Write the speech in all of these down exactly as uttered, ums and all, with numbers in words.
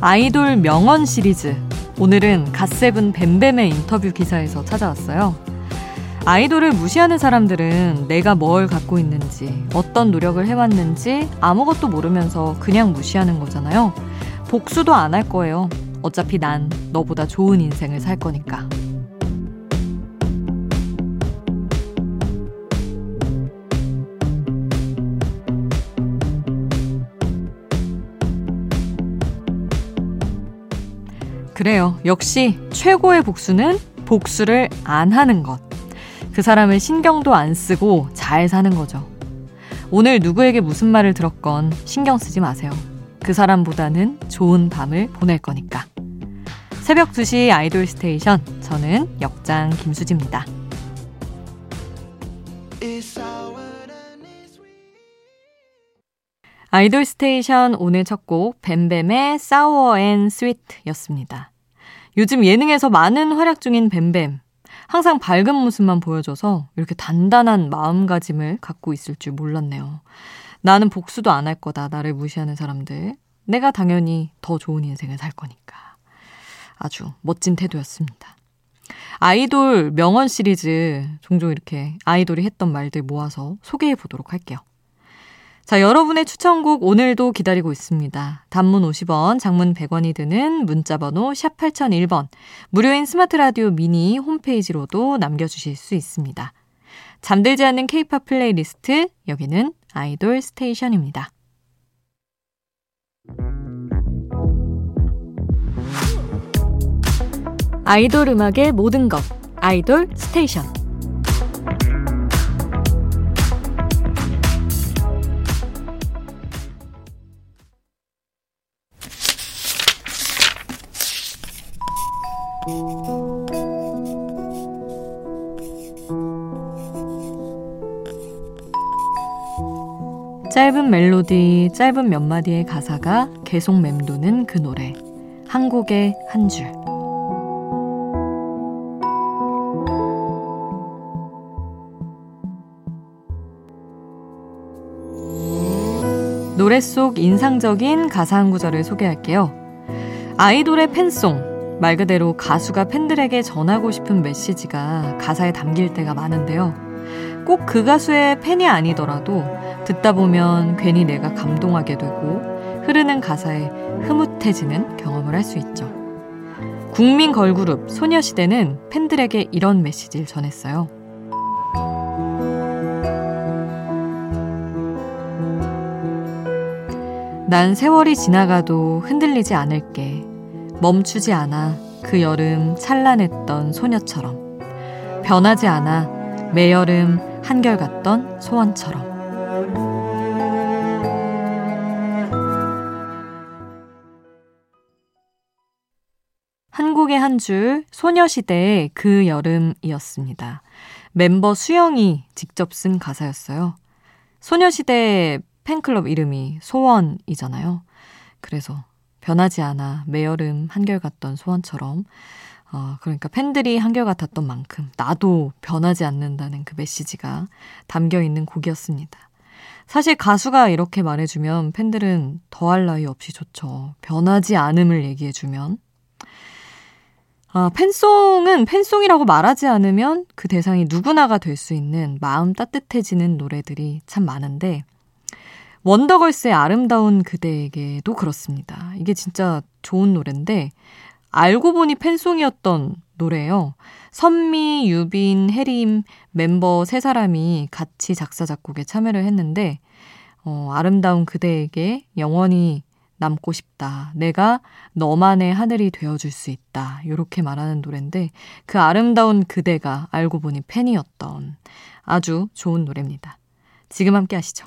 아이돌 명언 시리즈, 오늘은 갓세븐 뱀뱀의 인터뷰 기사에서 찾아왔어요. 아이돌을 무시하는 사람들은 내가 뭘 갖고 있는지, 어떤 노력을 해왔는지 아무것도 모르면서 그냥 무시하는 거잖아요. 복수도 안 할 거예요. 어차피 난 너보다 좋은 인생을 살 거니까. 그래요. 역시 최고의 복수는 복수를 안 하는 것. 그 사람을 신경도 안 쓰고 잘 사는 거죠. 오늘 누구에게 무슨 말을 들었건 신경 쓰지 마세요. 그 사람보다는 좋은 밤을 보낼 거니까. 새벽 두 시 아이돌 스테이션, 저는 역장 김수지입니다. 아이돌 스테이션 오늘 첫 곡 뱀뱀의 Sour and Sweet 였습니다. 요즘 예능에서 많은 활약 중인 뱀뱀. 항상 밝은 모습만 보여줘서 이렇게 단단한 마음가짐을 갖고 있을 줄 몰랐네요. 나는 복수도 안 할 거다. 나를 무시하는 사람들. 내가 당연히 더 좋은 인생을 살 거니까. 아주 멋진 태도였습니다. 아이돌 명언 시리즈, 종종 이렇게 아이돌이 했던 말들 모아서 소개해 보도록 할게요. 자, 여러분의 추천곡 오늘도 기다리고 있습니다. 단문 오십 원, 장문 백 원이 드는 문자번호 샵 팔공공일 번, 무료인 스마트라디오 미니 홈페이지로도 남겨주실 수 있습니다. 잠들지 않는 K-팝 플레이리스트, 여기는 아이돌 스테이션입니다. 아이돌 음악의 모든 것, 아이돌 스테이션. 짧은 멜로디, 짧은 몇 마디의 가사가 계속 맴도는 그 노래, 한 곡의 한 줄. 노래 속 인상적인 가사 한 구절을 소개할게요. 아이돌의 팬송, 말 그대로 가수가 팬들에게 전하고 싶은 메시지가 가사에 담길 때가 많은데요. 꼭 그 가수의 팬이 아니더라도 듣다 보면 괜히 내가 감동하게 되고 흐르는 가사에 흐뭇해지는 경험을 할 수 있죠. 국민 걸그룹 소녀시대는 팬들에게 이런 메시지를 전했어요. 난 세월이 지나가도 흔들리지 않을게. 멈추지 않아 그 여름 찬란했던 소녀처럼, 변하지 않아 매여름 한결같던 소원처럼. 한 곡의 한 줄, 소녀시대의 그 여름이었습니다. 멤버 수영이 직접 쓴 가사였어요. 소녀시대 팬클럽 이름이 소원이잖아요. 그래서 변하지 않아 매여름 한결같던 소원처럼, 어, 그러니까 팬들이 한결같았던 만큼 나도 변하지 않는다는 그 메시지가 담겨있는 곡이었습니다. 사실 가수가 이렇게 말해주면 팬들은 더할 나위 없이 좋죠. 변하지 않음을 얘기해주면. 아, 팬송은 팬송이라고 말하지 않으면 그 대상이 누구나가 될 수 있는 마음 따뜻해지는 노래들이 참 많은데, 원더걸스의 아름다운 그대에게도 그렇습니다. 이게 진짜 좋은 노래인데 알고 보니 팬송이었던 노래예요. 선미, 유빈, 해림 멤버 세 사람이 같이 작사, 작곡에 참여를 했는데 어, 아름다운 그대에게 영원히 남고 싶다. 내가 너만의 하늘이 되어줄 수 있다. 이렇게 말하는 노래인데 그 아름다운 그대가 알고 보니 팬이었던 아주 좋은 노래입니다. 지금 함께 하시죠.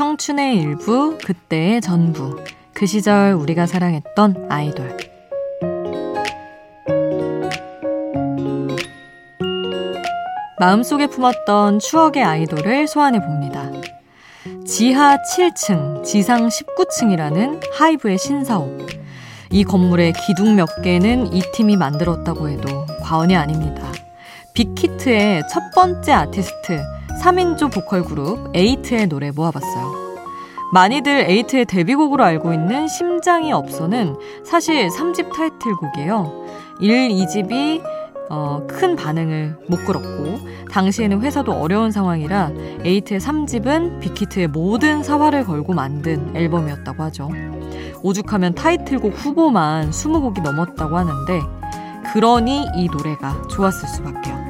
청춘의 일부, 그때의 전부. 그 시절 우리가 사랑했던 아이돌. 마음속에 품었던 추억의 아이돌을 소환해봅니다. 지하 칠 층, 지상 십구 층이라는 하이브의 신사옥. 이 건물의 기둥 몇 개는 이 팀이 만들었다고 해도 과언이 아닙니다. 빅히트의 첫 번째 아티스트, 삼 인조 보컬 그룹 에이트의 노래 모아봤어요. 많이들 에이트의 데뷔곡으로 알고 있는 심장이 없어는 사실 삼 집 타이틀곡이에요. 일, 이 집이 어, 큰 반응을 못 끌었고 당시에는 회사도 어려운 상황이라 에이트의 삼 집은 빅히트의 모든 사활을 걸고 만든 앨범이었다고 하죠. 오죽하면 타이틀곡 후보만 이십 곡이 넘었다고 하는데 그러니 이 노래가 좋았을 수밖에요.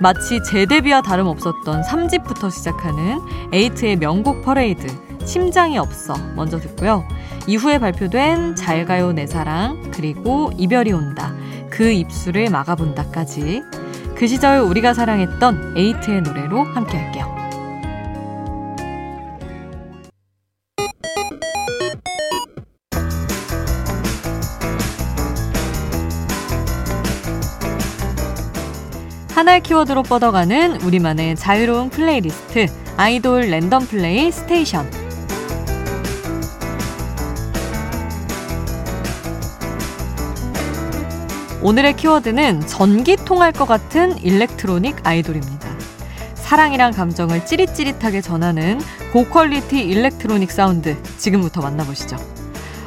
마치 재데뷔와 다름없었던 삼 집부터 시작하는 에이트의 명곡 퍼레이드 심장이 없어 먼저 듣고요. 이후에 발표된 잘가요 내 사랑 그리고 이별이 온다 그 입술을 막아본다까지 그 시절 우리가 사랑했던 에이트의 노래로 함께할게요. 하나의 키워드로 뻗어가는 우리만의 자유로운 플레이리스트 아이돌 랜덤 플레이 스테이션. 오늘의 키워드는 전기 통할 것 같은 일렉트로닉 아이돌입니다. 사랑이란 감정을 찌릿찌릿하게 전하는 고퀄리티 일렉트로닉 사운드 지금부터 만나보시죠.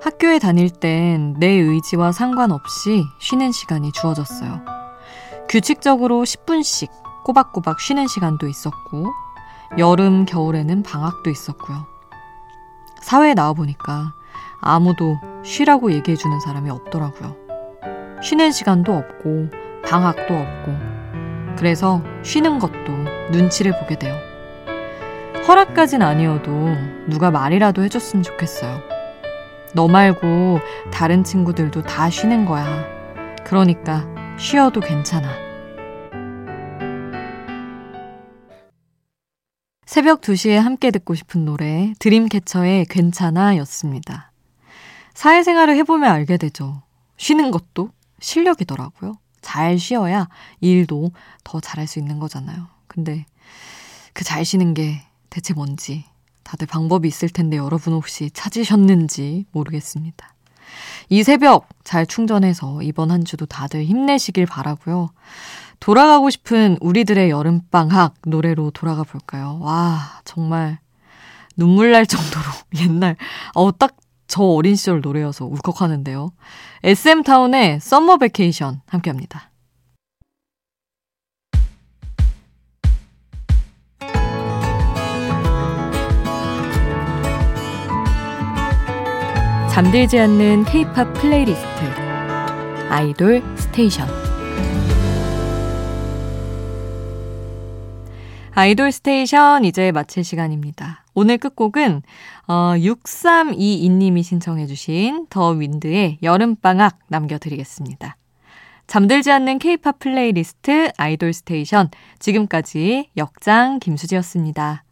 학교에 다닐 땐 내 의지와 상관없이 쉬는 시간이 주어졌어요. 규칙적으로 십 분씩 꼬박꼬박 쉬는 시간도 있었고 여름, 겨울에는 방학도 있었고요. 사회에 나와보니까 아무도 쉬라고 얘기해주는 사람이 없더라고요. 쉬는 시간도 없고 방학도 없고 그래서 쉬는 것도 눈치를 보게 돼요. 허락까진 아니어도 누가 말이라도 해줬으면 좋겠어요. 너 말고 다른 친구들도 다 쉬는 거야. 그러니까 쉬어도 괜찮아. 새벽 두 시에 함께 듣고 싶은 노래 드림캐쳐의 괜찮아 였습니다. 사회생활을 해보면 알게 되죠. 쉬는 것도 실력이더라고요. 잘 쉬어야 일도 더 잘할 수 있는 거잖아요. 근데 그 잘 쉬는 게 대체 뭔지 다들 방법이 있을 텐데 여러분 혹시 찾으셨는지 모르겠습니다. 이 새벽 잘 충전해서 이번 한 주도 다들 힘내시길 바라고요. 돌아가고 싶은 우리들의 여름방학 노래로 돌아가 볼까요? 와 정말 눈물 날 정도로 옛날 어, 딱 저 어린 시절 노래여서 울컥하는데요. 에스엠타운의 썸머 베케이션 함께합니다. 잠들지 않는 K-팝 플레이리스트 아이돌 스테이션. 아이돌 스테이션 이제 마칠 시간입니다. 오늘 끝곡은 어, 육삼이이 님이 신청해 주신 더 윈드의 여름방학 남겨드리겠습니다. 잠들지 않는 K-팝 플레이리스트 아이돌 스테이션 지금까지 역장 김수지였습니다.